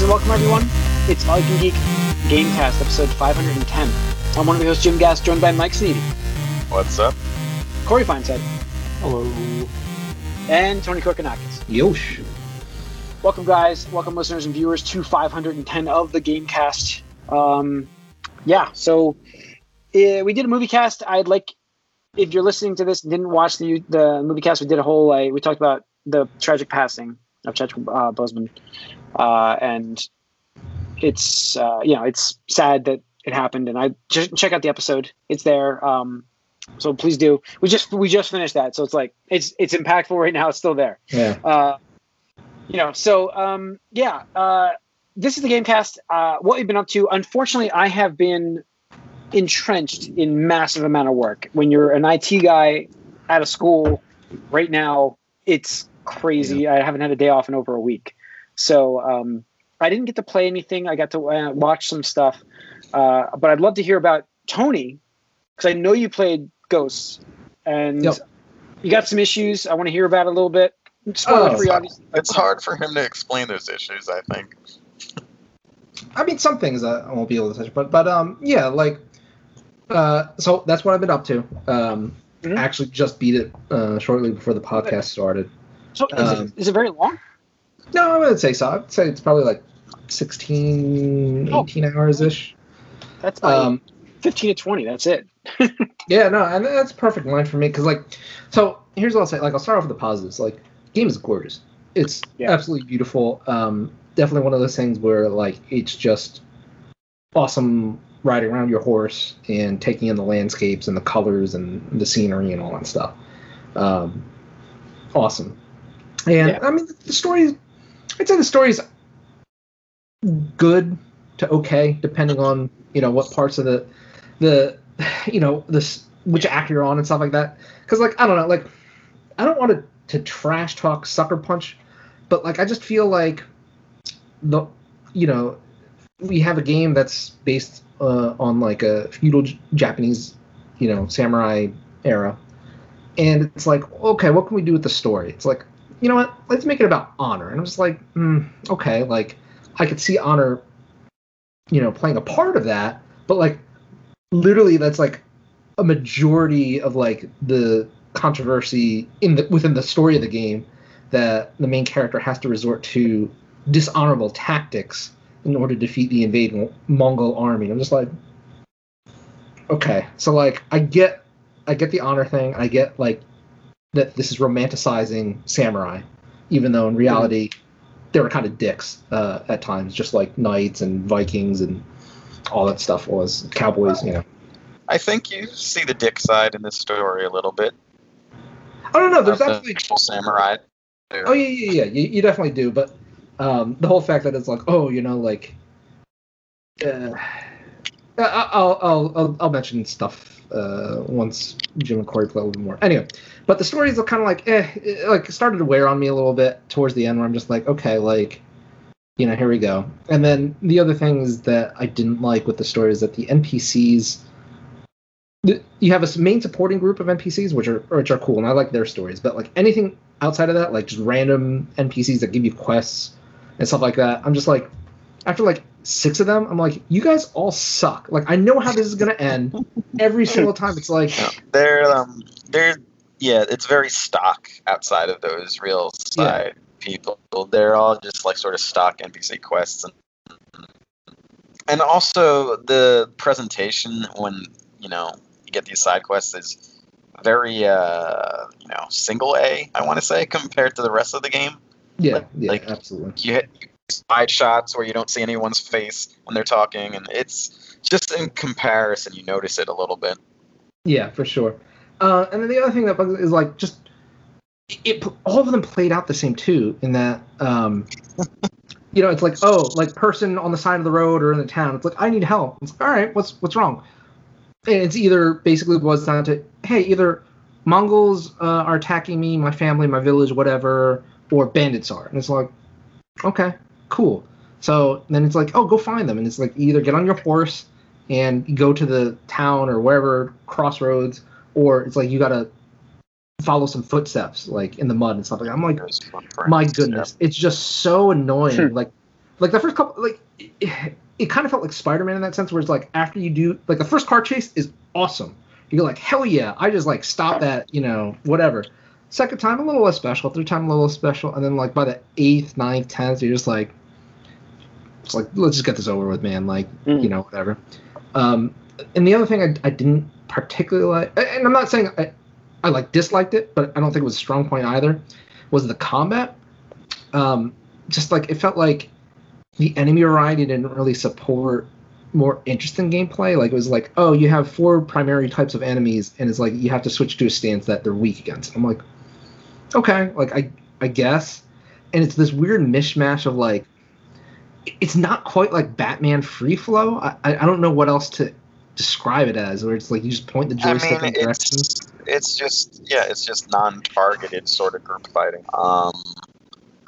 Greetings and welcome everyone, it's Falcon Geek Gamecast, episode 510. I'm one of your hosts, Jim Gass, joined by Mike Sneedy. What's up? Corey Feinstein. Hello. And Tony Korkanakis. Yosh. Welcome guys, welcome listeners and viewers to 510 of the Gamecast. We did a movie cast. I'd like, if you're listening to this and didn't watch the movie cast, we did a whole, we talked about the tragic passing of Chadwick Boseman. And it's, it's sad that it happened, and I just check out the episode. It's there. So please do. We just finished that. So it's it's impactful right now. It's still there. Yeah. This is the Gamecast. What we've been up to. Unfortunately, I have been entrenched in massive amount of work. When you're an IT guy out of school right now, it's crazy. Yeah. I haven't had a day off in over a week. So I didn't get to play anything. I got to watch some stuff. But I'd love to hear about Tony, because I know you played Ghosts. And you got some issues I want to hear about a little bit. Spoiler-free, obviously. It's hard for him to explain those issues, I think. I mean, some things I won't be able to touch. So that's what I've been up to. Actually just beat it shortly before the podcast started. So is it very long? No, I wouldn't say so. I'd say it's probably 16, 18 hours-ish. That's 15 to 20. That's it. Yeah, no, and that's a perfect line for me because, so here's what I'll say. I'll start off with the positives. Game is gorgeous. It's absolutely beautiful. Definitely one of those things where, it's just awesome riding around your horse and taking in the landscapes and the colors and the scenery and all that stuff. Awesome. And, I mean, the story is... I'd say the story's good to okay, depending on what parts of which act you're on and stuff like that. Because I don't know, I don't want to trash talk Sucker Punch, but I just feel we have a game that's based on a feudal Japanese samurai era, and it's okay, what can we do with the story? It's you know what? Let's make it about honor. And I'm just okay. I could see honor, playing a part of that, but literally, that's a majority of the controversy within the story of the game, that the main character has to resort to dishonorable tactics in order to defeat the invading Mongol army. And I'm just okay. So I get the honor thing. I get that this is romanticizing samurai, even though in reality they were kind of dicks at times, just knights and Vikings and all that stuff was cowboys. I think you see the dick side in this story a little bit. I don't know. There's actually the samurai. Too. Oh yeah. You definitely do, but the whole fact that it's I'll mention stuff. Once Jim and Corey play a little bit more. Anyway, but the stories are kind of it started to wear on me a little bit towards the end, where I'm just here we go. And then the other things that I didn't like with the story is that the NPCs, you have a main supporting group of NPCs, which are cool, and I like their stories, but anything outside of that, just random NPCs that give you quests and stuff like that, I'm just after six of them, I'm you guys all suck. I know how this is going to end every single time. It's it's very stock outside of those real side people. They're all just sort of stock NPC quests. And also the presentation when, you get these side quests is very, single A, I want to say, compared to the rest of the game. Yeah, absolutely. Side shots where you don't see anyone's face when they're talking, and it's just in comparison you notice it a little bit. Yeah, for sure. And then the other thing that bugs is all of them played out the same too, in that it's person on the side of the road or in the town, it's I need help. It's all right, what's wrong? And it's either basically boils down to, hey, either Mongols are attacking me, my family, my village, whatever, or bandits are. And it's okay. Cool. So then it's go find them. And it's either get on your horse and go to the town or wherever, crossroads, or it's you got to follow some footsteps, in the mud and stuff. I'm my goodness. It's just so annoying. like the first couple, like it kind of felt like Spider-Man in that sense, where it's like after you do like the first car chase is awesome. You're like, hell yeah, I just like stop that, you know, whatever. Second time, a little less special. Third time, a little less special. And then like by the 8th, 9th, 10th, you're just like, it's like, let's just get this over with, man. Like, you know, whatever. And the other thing I didn't particularly like, and I'm not saying I like disliked it, but I don't think it was a strong point either, was the combat. Just like, it felt like the enemy variety didn't really support more interesting gameplay. Like it was like, oh, you have 4 primary types of enemies, and it's like you have to switch to a stance that they're weak against. I'm like, okay, like I guess. And it's this weird mishmash of like, it's not quite like Batman free flow. I don't know what else to describe it as, where it's like you just point the joystick in directions. It's just, yeah, it's just non-targeted sort of group fighting.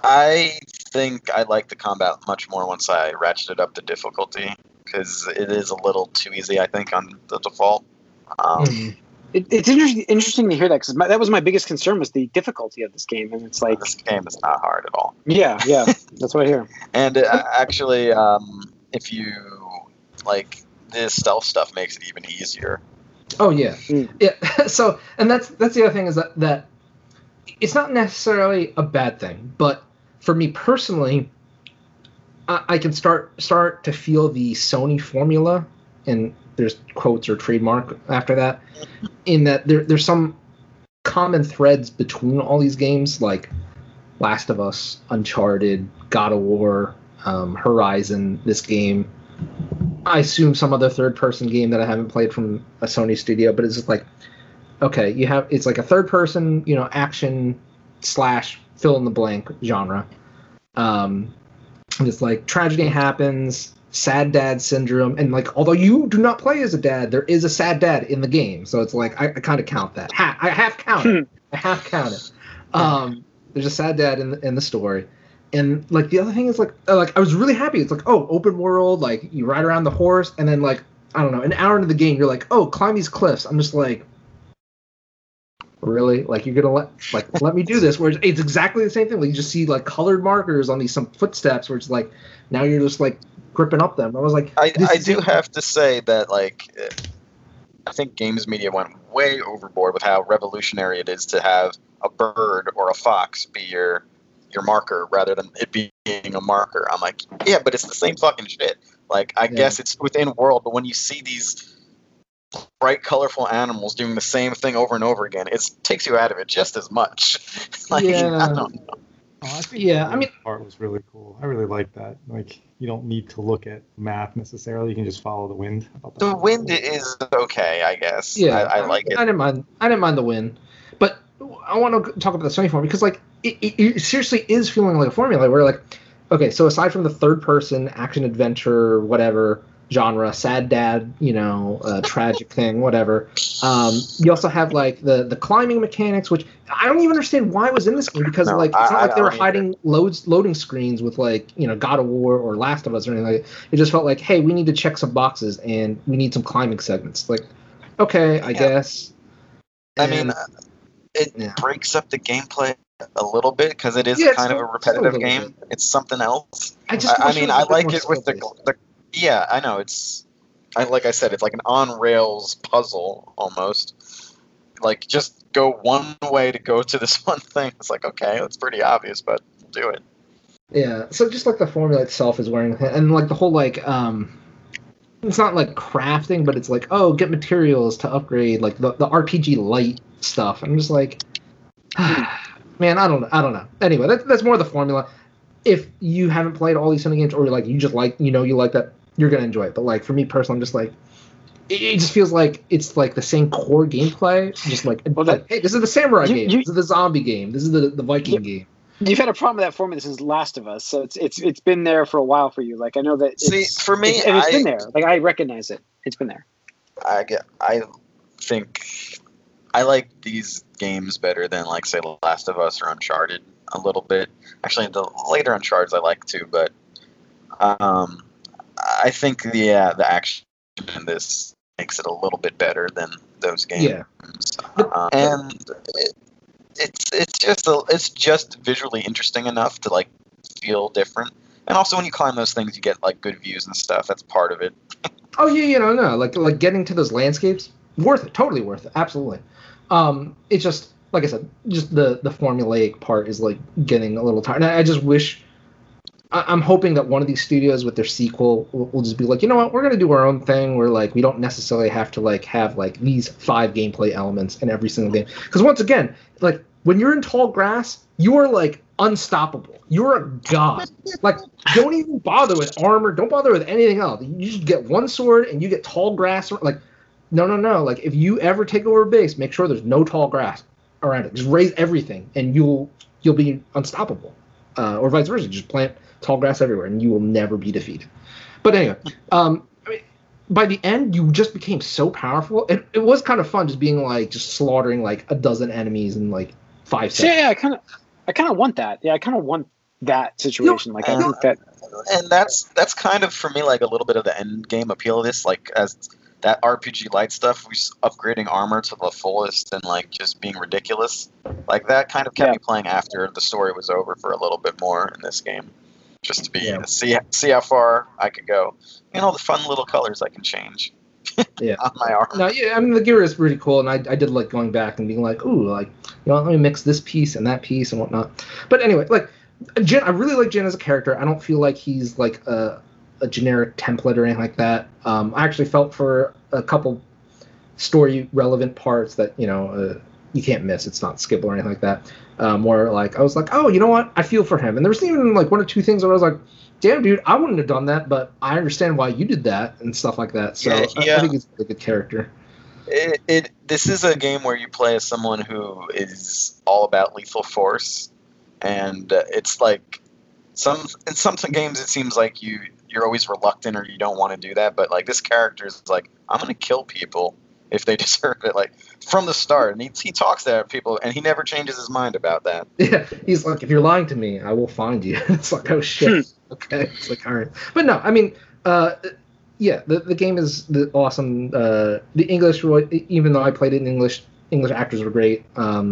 I think I liked the combat much more once I ratcheted up the difficulty, because it is a little too easy, I think, on the default. It's interesting to hear that, because that was my biggest concern, was the difficulty of this game, and it's like, this game is not hard at all. Yeah, that's what I hear. And actually, if you like this stealth stuff, makes it even easier. Oh yeah, yeah. So, and that's the other thing, is that it's not necessarily a bad thing, but for me personally, I can start to feel the Sony formula, and there's quotes or trademark after that, in that there's some common threads between all these games, like Last of Us, Uncharted, God of War, Horizon, this game. I assume some other third-person game that I haven't played from a Sony studio, but it's just like, okay, you have, it's like a third-person, you know, action / fill-in-the-blank genre. And it's like tragedy happens, sad dad syndrome, and like although you do not play as a dad, there is a sad dad in the game, so it's like I kind of count that. I half count it. There's a sad dad in the story, and like the other thing is like I was really happy. It's like, oh, open world, like you ride around the horse, and then like I don't know, an hour into the game, you're like, oh, climb these cliffs. I'm just like, really? Like you're gonna let me do this? Where it's exactly the same thing. Like you just see like colored markers on these some footsteps, where it's like now you're just like gripping up them. I was like, I do have to say that like I think games media went way overboard with how revolutionary it is to have a bird or a fox be your marker rather than it being a marker. I'm like, yeah, but it's the same fucking shit. Like I guess it's within world, but when you see these bright, colorful animals doing the same thing over and over again, it takes you out of it just as much. Like, yeah. I don't know. Oh, I think that part was really cool. I really like that. Like, you don't need to look at math necessarily. You can just follow the wind. The wind is okay, I guess. Yeah, I like it. I didn't mind the wind, but I want to talk about the Sony formula, because like it seriously is feeling like a formula. Where like, okay, so aside from the third-person action adventure, whatever genre, sad dad, you know, tragic thing, whatever. You also have like the climbing mechanics, which I don't even understand why it was in this game, because like it's not like they were hiding loading screens with like, you know, God of War or Last of Us or anything like that. It just felt like, hey, we need to check some boxes and we need some climbing segments. Like, okay, I guess. And, I mean, it breaks up the gameplay a little bit, because it is kind of a repetitive game. Bit. It's something else. I like it with the yeah, I know. Like I said, it's like an on-rails puzzle almost. Like, just go one way to go to this one thing. It's like, okay, that's pretty obvious, but do it. Yeah, so just like the formula itself is wearing... And like the whole, like, it's not like crafting, but it's like, oh, get materials to upgrade, like the RPG light stuff. I'm just like, man, I don't know. Anyway, that's more the formula. If you haven't played all these Sony games, or like you just like, you know, you like that, you're going to enjoy it. But like for me personally, I'm just like, it just feels like it's like the same core gameplay. Just like, hey, this is the samurai game. This is the zombie game. This is the Viking game. You've had a problem with that formula since Last of Us. So it's been there for a while for you. Like I know that. See, for me, it's been there. Like I recognize it. It's been there. I think I like these games better than like say Last of Us or Uncharted. A little bit. Actually, the later Uncharted I like too, but I think the action in this makes it a little bit better than those games. Yeah. And it's just visually interesting enough to like feel different. And also when you climb those things, you get, like, good views and stuff. That's part of it. Oh, yeah, you know, no. Like getting to those landscapes, worth it. Totally worth it. Absolutely. It's just, like I said, just the formulaic part is, like, getting a little tired. And I just wish... I'm hoping that one of these studios with their sequel will just be like, you know what, we're going to do our own thing. We're like, we don't necessarily have to like have like these five gameplay elements in every single game. Because once again, like when you're in tall grass, you are like unstoppable. You're a god. Like don't even bother with armor. Don't bother with anything else. You just get one sword and you get tall grass. Like, no. Like if you ever take over a base, make sure there's no tall grass around it. Just raise everything and you'll be unstoppable. Or vice versa. Just plant tall grass everywhere, and you will never be defeated. But anyway, I mean, by the end, you just became so powerful. It was kind of fun just being like just slaughtering like a dozen enemies in like 5 seconds. Yeah, I kind of want that. Yeah, I kind of want that situation. Like, I think that, and that's kind of for me like a little bit of the end game appeal of this. Like as that RPG light stuff, we just upgrading armor to the fullest and like just being ridiculous. Like that kind of kept me playing after the story was over for a little bit more in this game. Just to be see how far I could go, and all the fun little colors I can change. On my arm. No, yeah, I mean the gear is pretty cool, and I did like going back and being like, ooh, like you know, let me mix this piece and that piece and whatnot. But anyway, like Jen, I really like Jen as a character. I don't feel like he's like a generic template or anything like that. I actually felt for a couple story relevant parts that you know. You can't miss. It's not skippable or anything like that. Where like I was like, oh, you know what? I feel for him. And there was even like one or two things where I was like, damn, dude, I wouldn't have done that, but I understand why you did that and stuff like that. So I think he's a really good character. This is a game where you play as someone who is all about lethal force, and it's like in some games it seems like you're always reluctant or you don't want to do that, but like this character is like, I'm gonna kill people if they deserve it, like from the start. And he talks to people and he never changes his mind about that. Yeah, he's like, if you're lying to me, I will find you. It's like, oh shit. Okay, it's like, all right. But no, I mean, the game is awesome. The English, even though I played it in English actors were great. I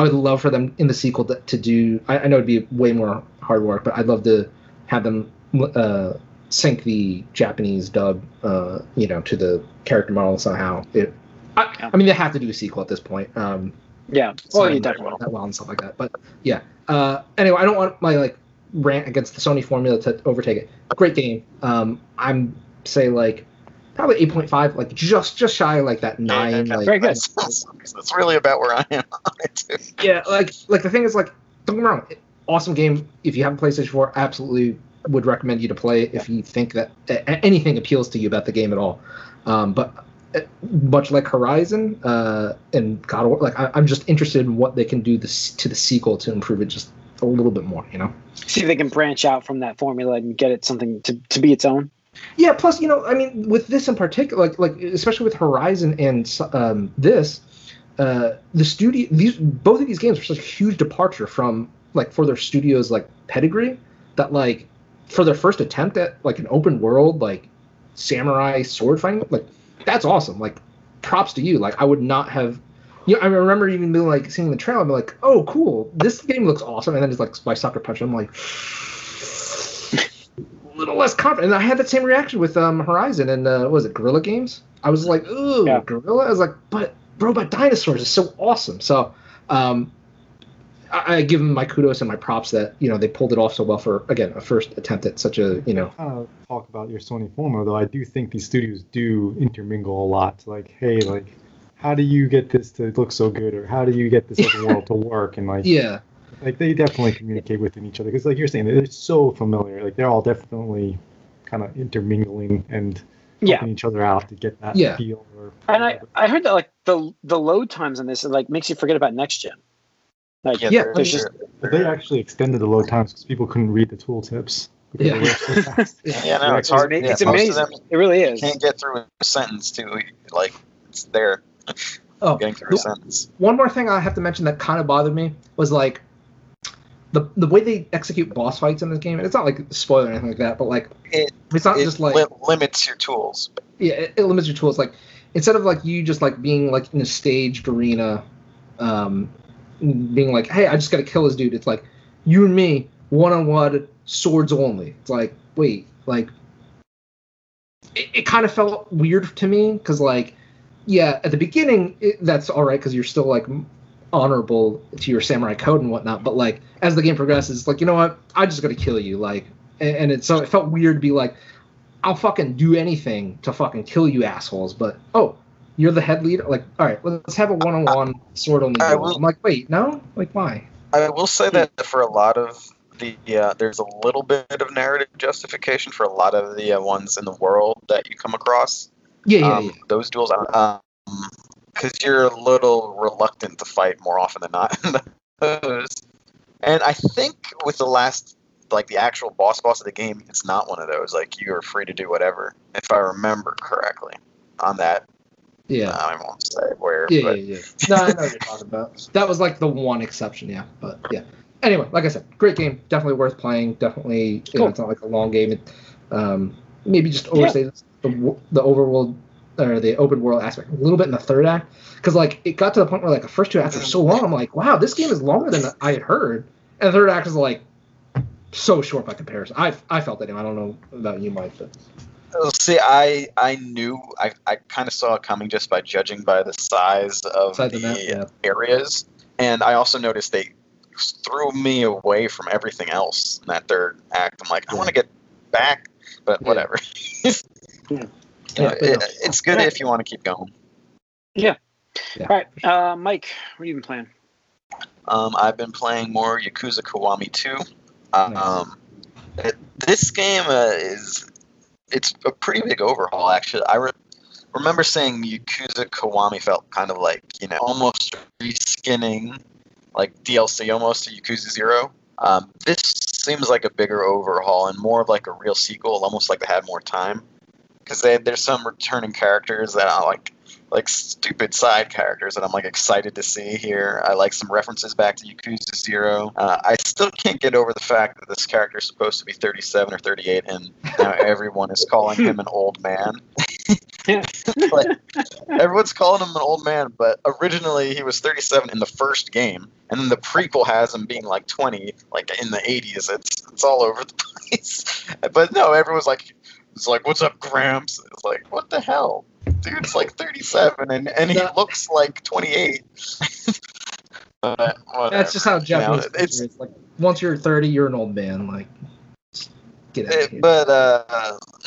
would love for them in the sequel to do, I know it'd be way more hard work, but I'd love to have them sync the Japanese dub, to the character model somehow. I mean, they have to do a sequel at this point. You definitely that well and stuff like that. But yeah. Anyway, I don't want my like rant against the Sony formula to overtake it. A great game. I'm say like probably 8.5, like just shy like that 9. Like, very good. That's really about where I am on it too. Yeah, like the thing is like don't get me wrong, awesome game. If you have a PlayStation 4, absolutely would recommend you to play it if you think that anything appeals to you about the game at all. But much like Horizon and God of War, like I'm just interested in what they can do to the sequel to improve it just a little bit more, you know? See if they can branch out from that formula and get it something to be its own. Yeah, plus, you know, I mean, with this in particular, like especially with Horizon and this, the studio, both of these games are such a huge departure from, like, for their studio's, like, pedigree that, like, for their first attempt at, like, an open world, like, samurai sword fighting, like, that's awesome. Like, props to you. Like, I would not have... You know, I remember even being, like, seeing the trailer and be like, oh, cool, this game looks awesome. And then it's, like, by Sucker Punch, I'm like... a little less confident. And I had that same reaction with Horizon and, Guerrilla Games? I was like, ooh, yeah. Guerrilla? I was like, but Robot Dinosaurs is so awesome. So, I give them my kudos and my props that, you know, they pulled it off so well for, again, a first attempt at such a, you know. Talk about your Sony formula, though. I do think these studios do intermingle a lot. Like, hey, like, how do you get this to look so good? Or how do you get this open world to work? And, like, yeah, like they definitely communicate within each other. Because, like you're saying, they're so familiar. Like, they're all definitely kind of intermingling and helping each other out to get that feel. And I heard that, like, the load times on this, like, makes you forget about next gen. Like, they actually extended the load times because people couldn't read the tooltips. Yeah, it's hard. It's amazing. It really is. You can't get through a sentence too. Like, it's there. Getting through a sentence. One more thing I have to mention that kind of bothered me was like the way they execute boss fights in this game. And it's not like a spoiler or anything like that, but like it's not just like limits your tools. Yeah, it limits your tools. Like instead of like you just like being like in a staged arena, being like, hey, I just got to kill this dude. It's like, you and me, one-on-one, swords only. It's like, wait, like, it kind of felt weird to me, because, like, yeah, at the beginning, that's all right, because you're still, like, honorable to your samurai code and whatnot, but, like, as the game progresses, it's like, you know what, I'm just going to kill you, like, and it's, so it felt weird to be like, I'll fucking do anything to fucking kill you assholes, but, oh, you're the head leader? Like, all right, let's have a one-on-one sword-only. I'm like, wait, no? Like, why? I will say that for a lot of the, there's a little bit of narrative justification for a lot of the ones in the world that you come across. Yeah. Those duels, because you're a little reluctant to fight more often than not in those. And I think with the last, like, the actual boss of the game, it's not one of those. Like, you are free to do whatever, if I remember correctly, on that. Yeah, I won't say where. Yeah. No, I know what you're talking about. That was like the one exception, yeah. But yeah. Anyway, like I said, great game, definitely worth playing. Definitely, cool. You know, it's not like a long game. It, maybe just overstated the overworld or the open world aspect a little bit in the third act, because like it got to the point where like the first two acts are so long. I'm like, wow, this game is longer than I had heard, and the third act is like so short by comparison. I felt that game. I don't know about you, Mike, but. See, I kind of saw it coming just by judging by the size of the areas, and I also noticed they threw me away from everything else in that third act. I'm like, I want to get back, but whatever. It's good if you want to keep going. Yeah. All right, Mike, what have you been playing? I've been playing more Yakuza Kiwami 2. Nice. This game is... It's a pretty big overhaul, actually. I remember saying Yakuza Kiwami felt kind of like, you know, almost reskinning, like DLC almost to Yakuza Zero. This seems like a bigger overhaul and more of like a real sequel, almost like they had more time. Because there's some returning characters that I like stupid side characters that I'm like excited to see here. I like some references back to Yakuza Zero. I still can't get over the fact that this character is supposed to be 37 or 38, and now everyone is calling him an old man. Like, everyone's calling him an old man, but originally he was 37 in the first game, and then the prequel has him being like 20, like in the 80s. It's all over the place. But no, everyone's like, it's like, what's up, Gramps? It's like, what the hell? Dude's like 37, and he looks like 28. That's just how Japanese culture is. Like, once you're 30, you're an old man. Like, get out of here. But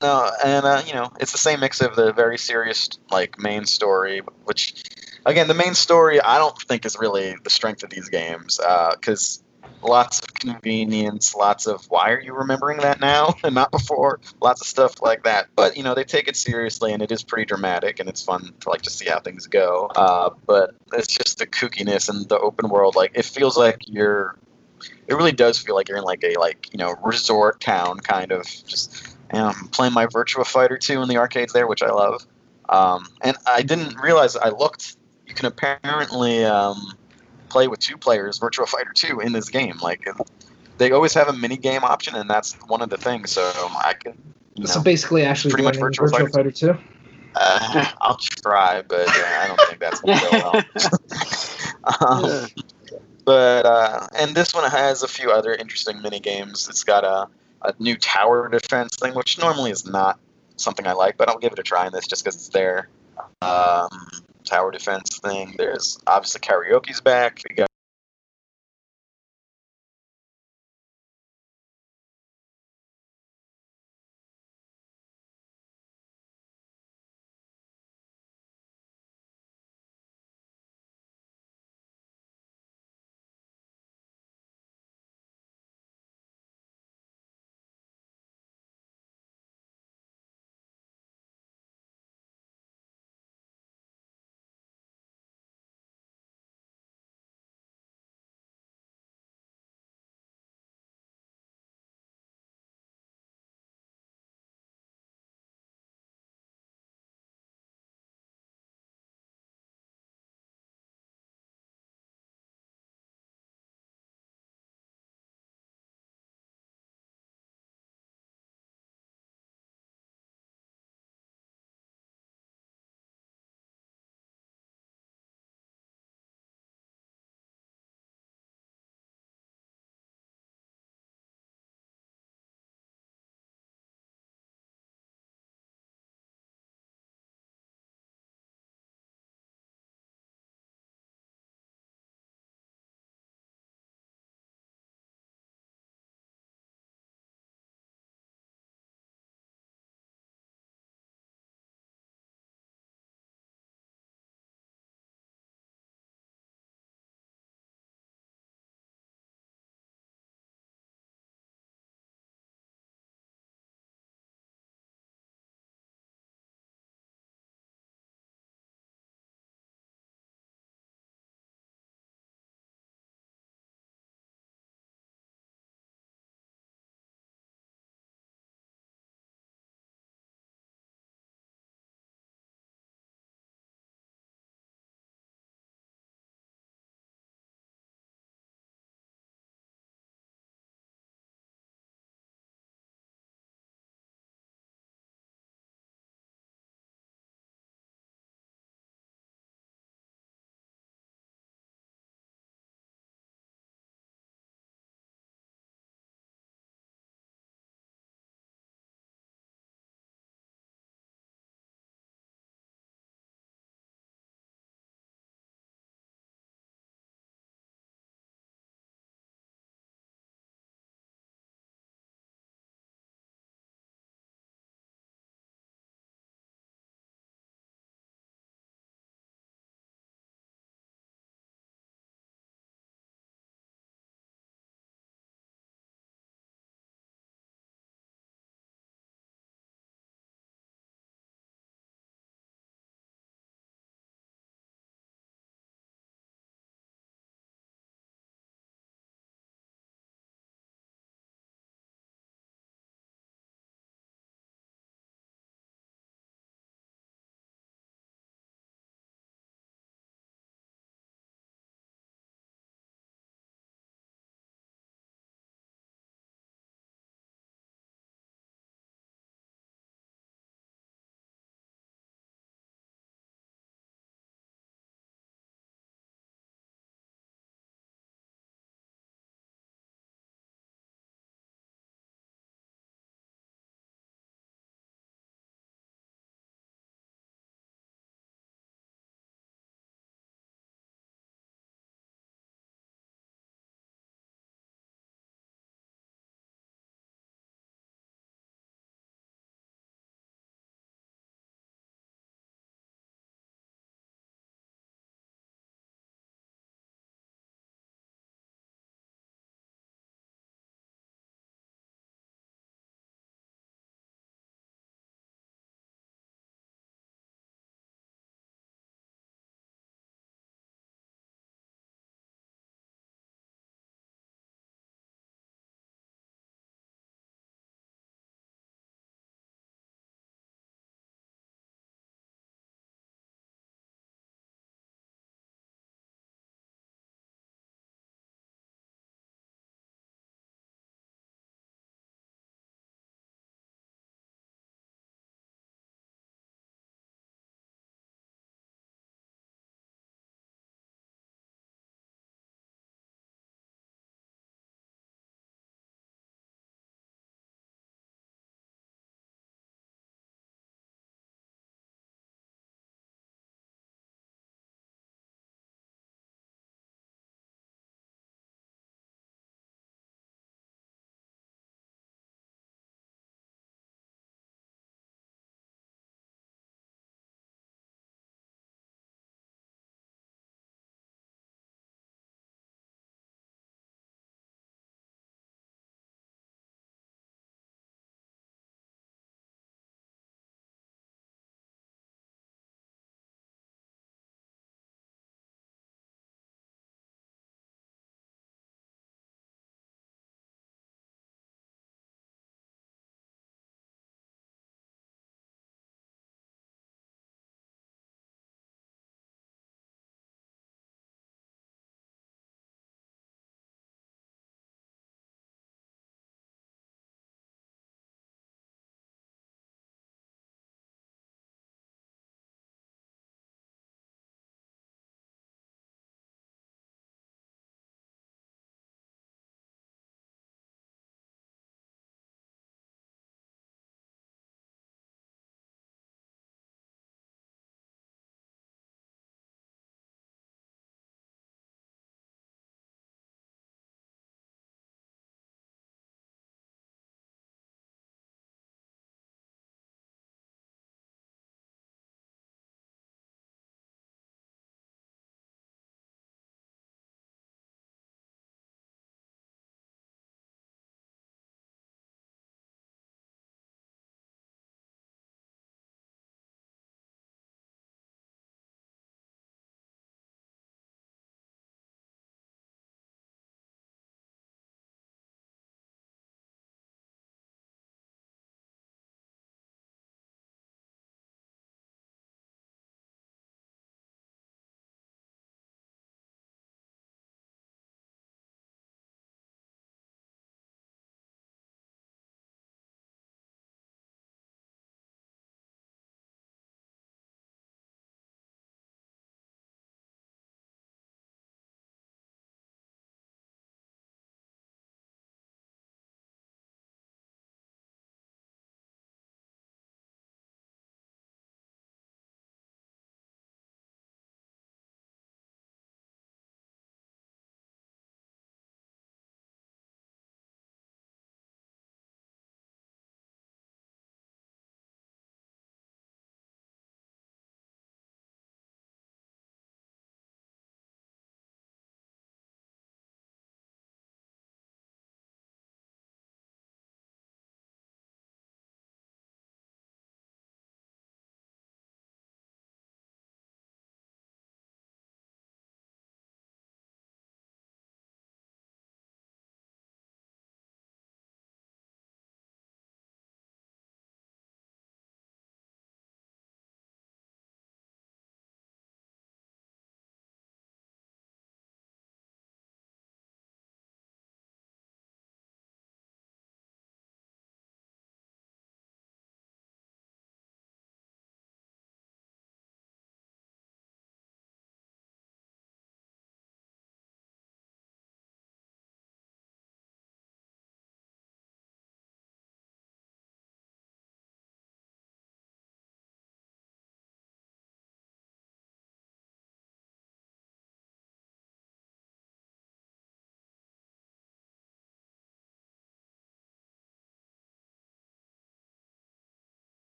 no, and you know, it's the same mix of the very serious like main story, which again, the main story I don't think is really the strength of these games, because. Lots of convenience, lots of why are you remembering that now and not before, lots of stuff like that. But, you know, they take it seriously, and it is pretty dramatic, and it's fun to, like, just see how things go. But it's just the kookiness and the open world. Like, it feels like you're... It really does feel like you're in, like, a, like, you know, resort town kind of. Just playing my Virtua Fighter 2 in the arcades there, which I love. And I didn't realize... I looked... You can apparently... play with two players Virtua Fighter 2 in this game. Like, they always have a mini game option, and that's one of the things. So I can basically actually pretty much Virtua Fighter 2. I'll try, but I don't think that's gonna go well. But and this one has a few other interesting mini games. It's got a new tower defense thing, which normally is not something I like, but I'll give it a try in this just because it's there. Tower defense thing. There's obviously karaoke's back. We got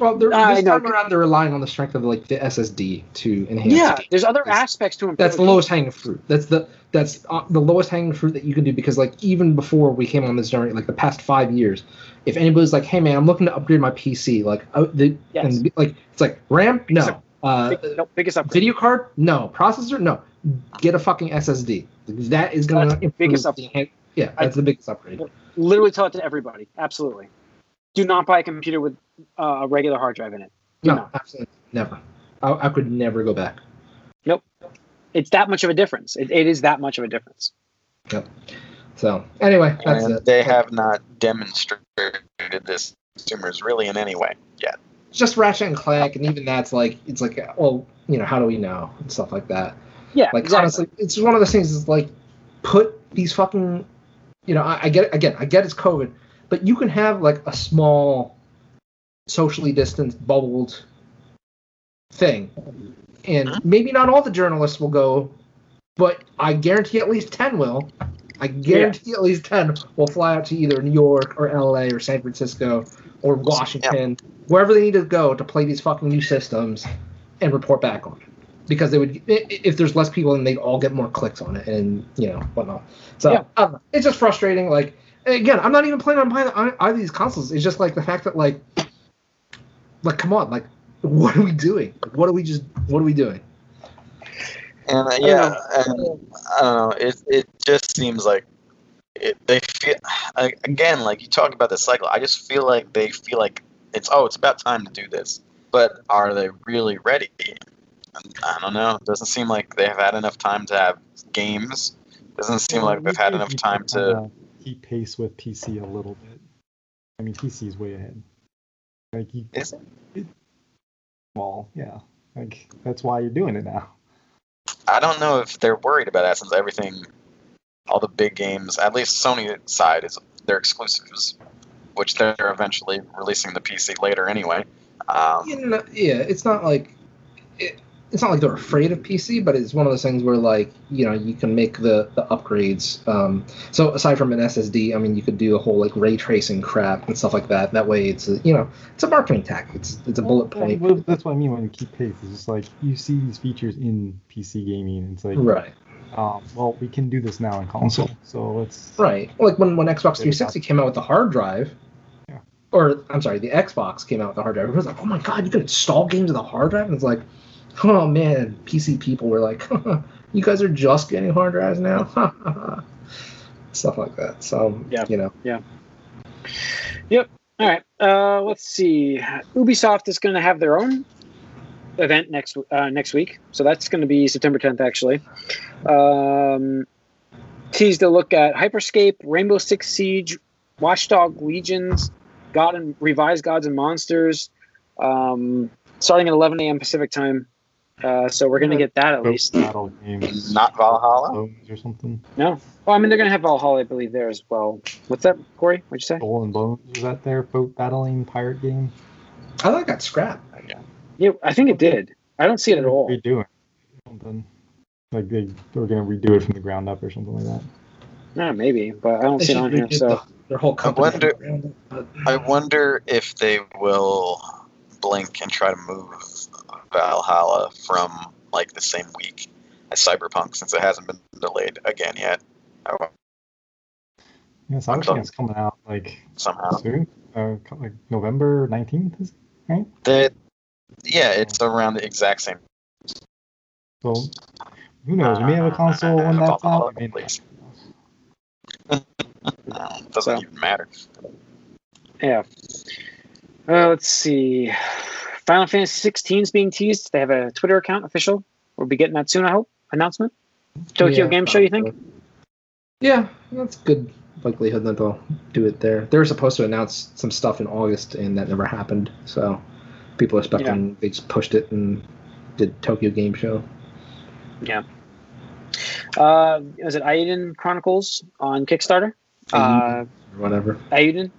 Well, this time around, they're relying on the strength of like the SSD to enhance. Yeah, there's other aspects to improve. That's the lowest hanging fruit. That's the lowest hanging fruit that you can do, because like even before we came on this journey, like the past 5 years, if anybody's like, "Hey man, I'm looking to upgrade my PC," like and like it's like RAM, no, biggest upgrade. Video card, no, processor, no, get a fucking SSD. That is going to improve. Biggest upgrade. Yeah, that's the biggest upgrade. Literally tell it to everybody. Absolutely. Do not buy a computer with a regular hard drive in it. No, absolutely never. I could never go back. Nope. It's that much of a difference. It is that much of a difference. Yep. So, anyway, that's it. They have not demonstrated this to consumers really in any way yet. It's just Ratchet and Clank, and even that's like, it's like, well, you know, how do we know? And stuff like that. Yeah, like, exactly. Honestly, it's one of those things is like, put these fucking, you know, I get it's COVID, but you can have like a small socially distanced bubbled thing, and maybe not all the journalists will go, but I guarantee at least 10 will. I guarantee at least 10 will fly out to either New York or LA or San Francisco or Washington, wherever they need to go to play these fucking new systems and report back on it. Because they would, if there's less people, and they all get more clicks on it, and you know whatnot. So I don't know. It's just frustrating. Like again, I'm not even planning on buying either of these consoles. It's just like the fact that like come on, like what are we doing? Like, what are we doing? And I don't know. It just seems like they feel again like you talk about the cycle. I just feel like they feel like it's about time to do this, but are they really ready? I don't know. It doesn't seem like they've had enough time to have games. It doesn't seem like they've had enough time to keep pace with PC a little bit. I mean, PC's way ahead. Like, is it? Well, yeah. Like that's why you're doing it now. I don't know if they're worried about that, since everything, all the big games, at least Sony side, is their exclusives, which they're eventually releasing the PC later anyway. It's not like. It's not like they're afraid of PC, but it's one of those things where, like, you know, you can make the upgrades. So aside from an SSD, I mean, you could do a whole like ray tracing crap and stuff like that. That way, it's a, you know, it's a marketing tactic. It's a bullet point. Well, that's what I mean when you keep pace. It's just like you see these features in PC gaming. And it's like well, we can do this now in console, so let's Like when Xbox 360 came out with the hard drive. Or, I'm sorry, the Xbox came out with the hard drive. It was like, oh my god, you can install games on the hard drive? And it's like, oh man, PC people were like, you guys are just getting hard drives now? Stuff like that. So, you know. Yeah. Yep. All right. Let's see. Ubisoft is going to have their own event next week. So that's going to be September 10th, actually. Teased a look at Hyperscape, Rainbow Six Siege, Watchdog Legions, Gods and Monsters, starting at 11 a.m. Pacific time. So we're going to get that at least. Not Valhalla? Or something? No. Well, I mean, they're going to have Valhalla, I believe, there as well. What's that, Corey? What'd you say? Skull and Bones. Is that their boat battling pirate game? I thought it got scrapped. Yeah, I think it did. I don't see it at all. Redoing something. Like they were going to redo it from the ground up or something like that. No, maybe, but I don't see it on here. So. Their whole company. I wonder if they will blink and try to move Valhalla from like the same week as Cyberpunk, since it hasn't been delayed again yet. Yeah, Cyberpunk's coming out like somehow soon, like November 19th, is it, right? It's around the exact same. So who knows? We may have a console when that's out. Doesn't even matter. Yeah. Let's see. Final Fantasy 16 is being teased. They have a Twitter account official. We'll be getting that soon, I hope. Announcement. Tokyo Game Show, you think? Yeah, that's good likelihood that they'll do it there. They were supposed to announce some stuff in August, and that never happened. So people are expecting they just pushed it and did Tokyo Game Show. Yeah. Was it Aiden Chronicles on Kickstarter? Whatever. Aiden.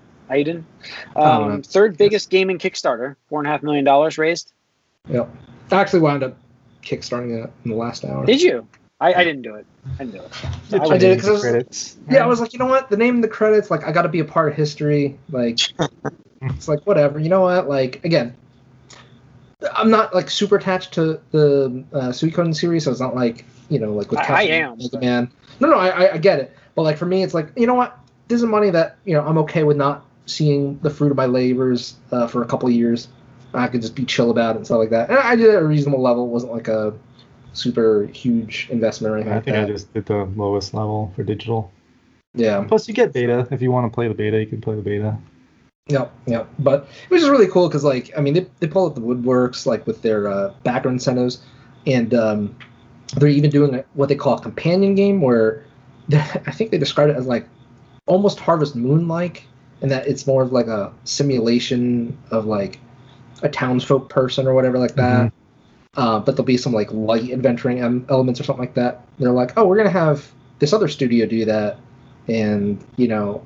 Third biggest gaming Kickstarter, $4.5 million raised. Yep. I actually wound up kickstarting it in the last hour. Did you? I didn't do it. I did it because I was like, you know what? The name of the credits, like, I got to be a part of history. Like, it's like whatever. You know what? Like, again, I'm not like super attached to the Suikoden series, so it's not like, you know, like with Mega Man. No, I get it. But like for me, it's like, you know what? This is money that, you know, I'm okay with not seeing the fruit of my labors for a couple of years. I could just be chill about it and stuff like that. And I did it at a reasonable level. It wasn't like a super huge investment or anything like that. I think I just did the lowest level for digital. Yeah. Plus, you get beta. If you want to play the beta, you can play the beta. Yep. But it was just really cool because, like, I mean, they pull up the woodworks, like, with their background incentives. And they're even doing what they call a companion game where I think they described it as, like, almost Harvest Moon-like, and that it's more of, like, a simulation of, like, a townsfolk person or whatever like that. Mm-hmm. But there'll be some, like, light adventuring elements or something like that. They're like, oh, we're going to have this other studio do that. And, you know,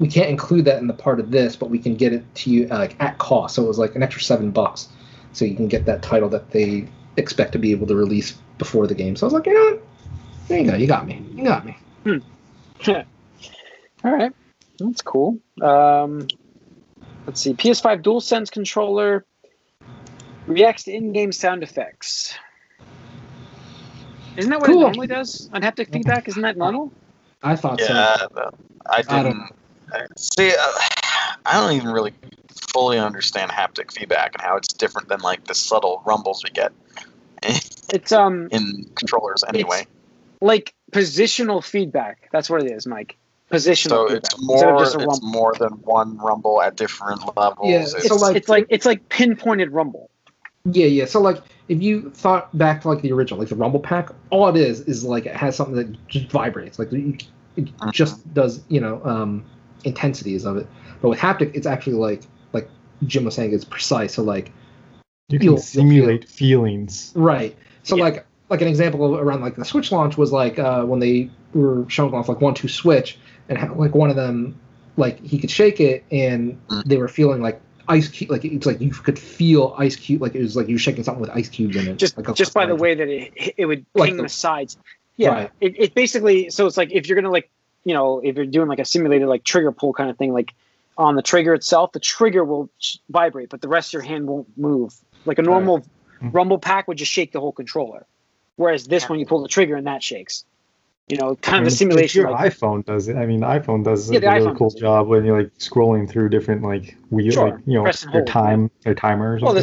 we can't include that in the part of this, but we can get it to you like at cost. So it was like an extra $7, so you can get that title that they expect to be able to release before the game. So I was like, you know what? There you go. You got me. Hmm. Yeah. All right. That's cool. Let's see. PS5 DualSense controller reacts to in-game sound effects. Isn't that what it normally does on haptic feedback? Isn't that normal? I thought so. Yeah, I didn't. I don't even really fully understand haptic feedback and how it's different than like the subtle rumbles we get. It's in controllers anyway. Like positional feedback. That's what it is, Mike. Positional. So feedback. It's more than one rumble at different levels. Yeah, it's like pinpointed rumble. Yeah. So like if you thought back to like the original, like the rumble pack, all it is like it has something that just vibrates. Like it just does, you know, intensities of it. But with haptic, it's actually like Jim was saying, it's precise. So like you can simulate feelings. Right. So like an example around like the Switch launch was like when they were showing off like 1-2-Switch and how, like one of them like he could shake it and they were feeling like ice cube, like it's like you could feel ice cube, like it was like you were shaking something with ice cubes in it. Just by the way that it would ping like the sides. Yeah, right. It basically, so it's like if you're gonna like, you know, if you're doing like a simulated like trigger pull kind of thing, like on the trigger itself, the trigger will vibrate, but the rest of your hand won't move. Like a normal rumble pack would just shake the whole controller, whereas this one you pull the trigger and that shakes. You know, kind of a simulation. Like, iPhone does it. I mean, the iPhone does a really cool job when you're like scrolling through different like wheels, like, you know, their timers. Well,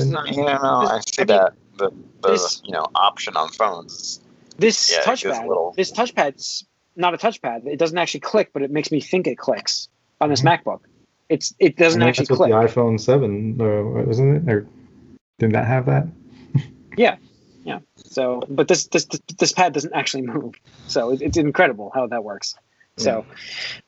option on phones. This touchpad's not a touchpad. It doesn't actually click, but it makes me think it clicks on this MacBook. It doesn't actually click. That's the iPhone 7, wasn't it? Or didn't that have that? Yeah. So, but this pad doesn't actually move. So it's incredible how that works. So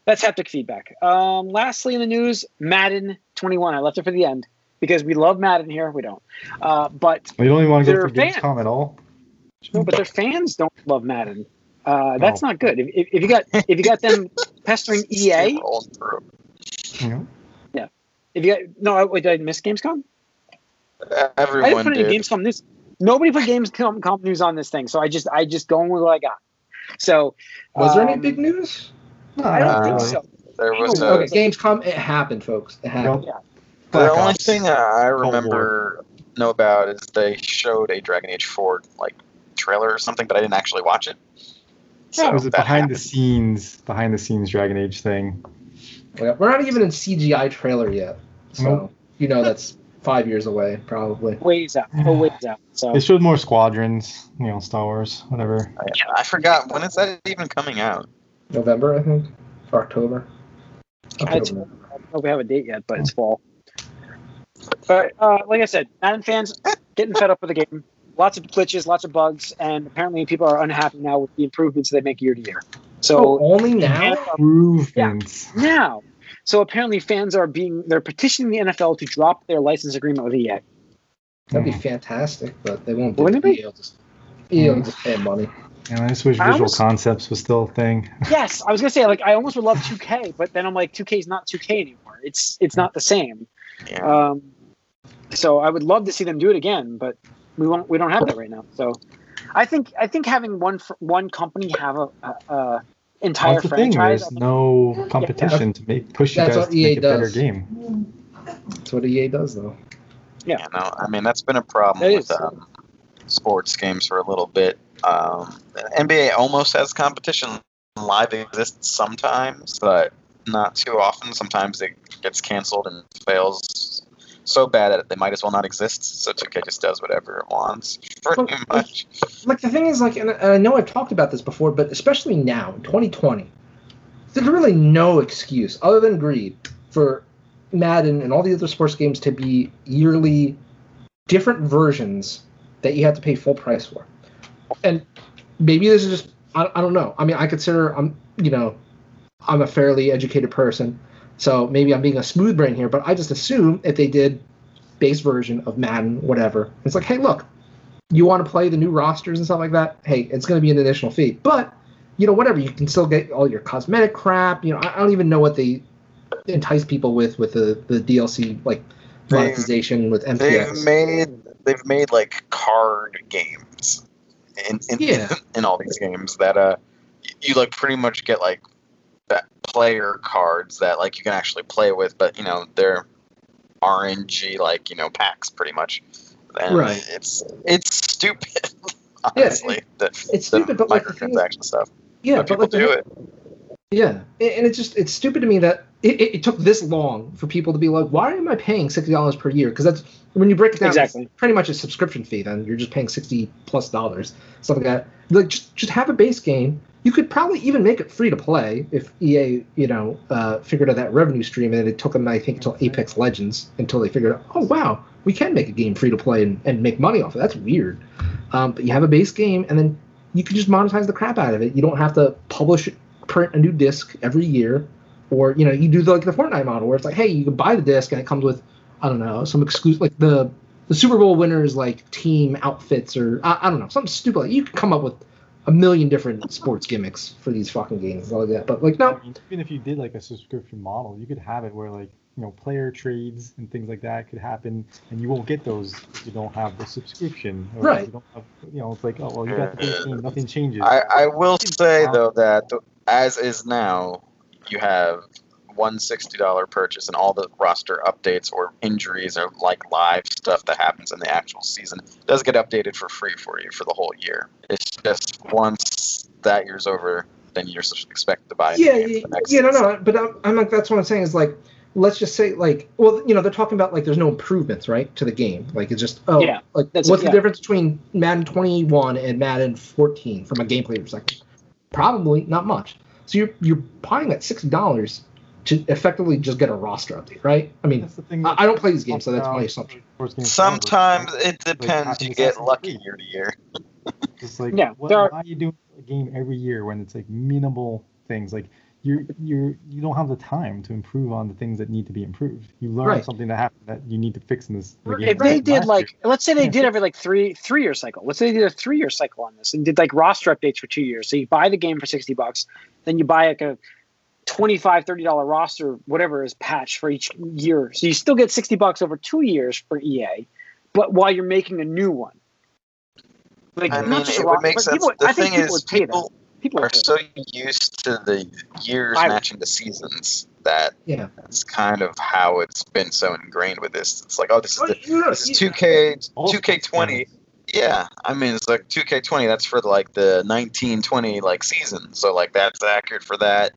that's haptic feedback. Lastly, in the news, Madden 21. I left it for the end because we love Madden here. We don't. But we don't even want to go through Gamescom at all. No, but their fans don't love Madden. That's not good. If you got them pestering EA, yeah. Wait, did I miss Gamescom? Everyone I didn't put any Gamescom news. Nobody put Gamescom news on this thing, so I just go with what I got. So was there any big news? No, I don't think so. There was Gamescom. It happened, folks. It happened. Yeah. The only thing I remember about is they showed a Dragon Age 4 like trailer or something, but I didn't actually watch it. So it was a behind the scenes Dragon Age thing. We're not even in CGI trailer yet, so you know that's 5 years away probably. Ways out. So they showed more Squadrons, you know, Star Wars, whatever. Yeah, I forgot when is that even coming out? November, I think, or October. I don't know if we have a date yet, but it's fall. But like I said, Madden fans getting fed up with the game. Lots of glitches, lots of bugs, and apparently people are unhappy now with the improvements they make year to year. So only now? Improvements. Yeah, now. So apparently fans are they're petitioning the NFL to drop their license agreement with EA. That'd be fantastic, but they won't do it. EA'll just pay money. Yeah, I just wish Visual Concepts was still a thing. Yes, I was going to say, like, I almost would love 2K, but then I'm like, 2K is not 2K anymore. It's not the same. Yeah. So I would love to see them do it again, but we don't have that right now. So I think having one company have a entire franchise. There's no competition to push you guys to make a better game. That's what EA does, though. Yeah. You know, I mean, that's been a problem with sports games for a little bit. NBA almost has competition. Live exists sometimes, but not too often. Sometimes it gets canceled and fails so bad that they might as well not exist. So 2K just does whatever it wants, pretty much. Like, the thing is, like, and I know I've talked about this before, but especially now, 2020, there's really no excuse other than greed for Madden and all the other sports games to be yearly different versions that you have to pay full price for. And maybe this is just, I don't know. I mean, I consider, I'm a fairly educated person, so maybe I'm being a smooth brain here, but I just assume if they did base version of Madden, whatever, it's like, hey, look, you want to play the new rosters and stuff like that? Hey, it's going to be an additional fee. But, you know, whatever, you can still get all your cosmetic crap. You know, I don't even know what they entice people with the DLC, like, monetization with MPS. They've made, like, card games. In all these games that you like pretty much get like that player cards that like you can actually play with, but you know they're RNG like packs pretty much. And right. It's stupid. Honestly, it's stupid. But microtransaction stuff. Yeah, but people do it. Yeah, and it's stupid to me that it took this long for people to be like, why am I paying $60 per year? Because that's when you break it down, exactly. It's pretty much a subscription fee. Then you're just paying $60+ something like that. Like just have a base game. You could probably even make it free to play if EA, figured out that revenue stream. And it took them, I think, until Apex Legends until they figured out, oh wow, we can make a game free to play and make money off it. That's weird. But you have a base game, and then you can just monetize the crap out of it. You don't have to print a new disc every year. Or, you do the Fortnite model where it's like, hey, you can buy the disc and it comes with, I don't know, some exclusive, like the Super Bowl winners, like team outfits or, I don't know, something stupid. Like, you can come up with a million different sports gimmicks for these fucking games and all that. But, like, no. Even if you did, like, a subscription model, you could have it where, like, player trades and things like that could happen, and you won't get those if you don't have the subscription. Or right. You don't have, it's like, oh, well, you got the game, nothing changes. I will say, though, that as is now, you have one $60 purchase and all the roster updates or injuries or like live stuff that happens in the actual season does get updated for free for you for the whole year. It's just once that year's over, then you're expected to buy. No. But I'm like, that's what I'm saying is like, let's just say like, well, they're talking about like, there's no improvements, right, to the game. Like it's just, what's the difference between Madden 21 and Madden 14 from a gameplay perspective? Probably not much. So you're buying that $60 to effectively just get a roster update, right? I mean, I don't play these games, so that's my assumption. Sometimes it depends. Like, you get lucky year to year. It's like, why are you doing a game every year when it's like minimal things? Like you don't have the time to improve on the things that need to be improved. You learn something that happened that you need to fix in this. Right. If they did like, let's say they did every like three-year cycle. Let's say they did a 3-year cycle on this and did like roster updates for 2 years. So you buy the game for $60. Then you buy like a $25, $30 roster, whatever is patch for each year. So you still get $60 over 2 years for EA, but while you're making a new one. Like, I mean, it would make sense. The thing is, people are so used to the years matching the seasons that it's kind of how it's been so ingrained with this. It's like, oh, this is 2K20. Yeah, I mean, it's like 2K20, that's for, like, the 19-20, like, season. So, like, that's accurate for that.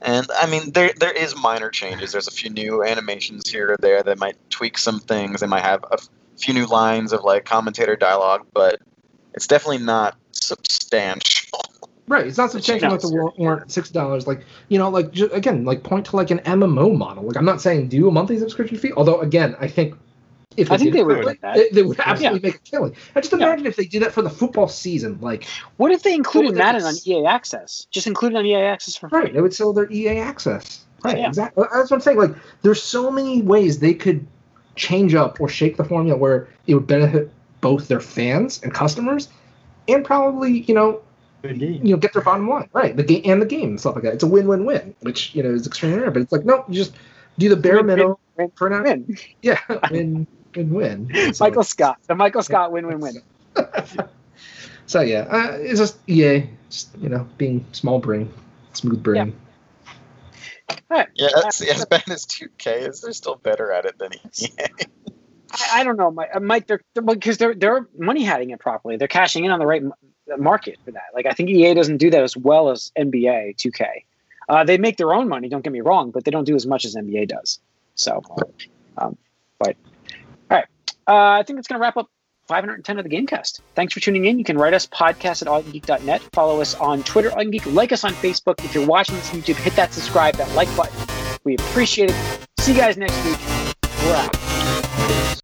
And, I mean, there is minor changes. There's a few new animations here or there that might tweak some things. They might have a few new lines of, like, commentator dialogue, but it's definitely not substantial. Right, it's not substantial like the warrant $6. Like, again, like, point to, like, an MMO model. Like, I'm not saying do a monthly subscription fee, although, again, I think they would absolutely make a killing. I just imagine if they did that for the football season. Like, what if they included Madden on EA Access? Just include it on EA Access for free. Right, they would sell their EA Access. Right, exactly. That's what I'm saying. Like, there's so many ways they could change up or shake the formula where it would benefit both their fans and customers, and probably get their bottom line right. The game and the game and stuff like that. It's a win-win-win, which is extremely rare. But it's like, no, you just do the bare minimum. Win. Yeah, win. So Michael Scott, win. So it's just EA, just, being small brain, smooth brain. Yeah, as bad as 2K is, they're still better at it than EA. I don't know, Mike. They're money hatting it properly. They're cashing in on the right market for that. Like, I think EA doesn't do that as well as NBA 2K. They make their own money, don't get me wrong, but they don't do as much as NBA does. So, but all right, I think that's going to wrap up 510 of the Gamecast. Thanks for tuning in. You can write us podcast@allgeek.net. Follow us on Twitter, allgeek. Like us on Facebook. If you're watching this on YouTube, hit that subscribe, that like button. We appreciate it. See you guys next week. We're out.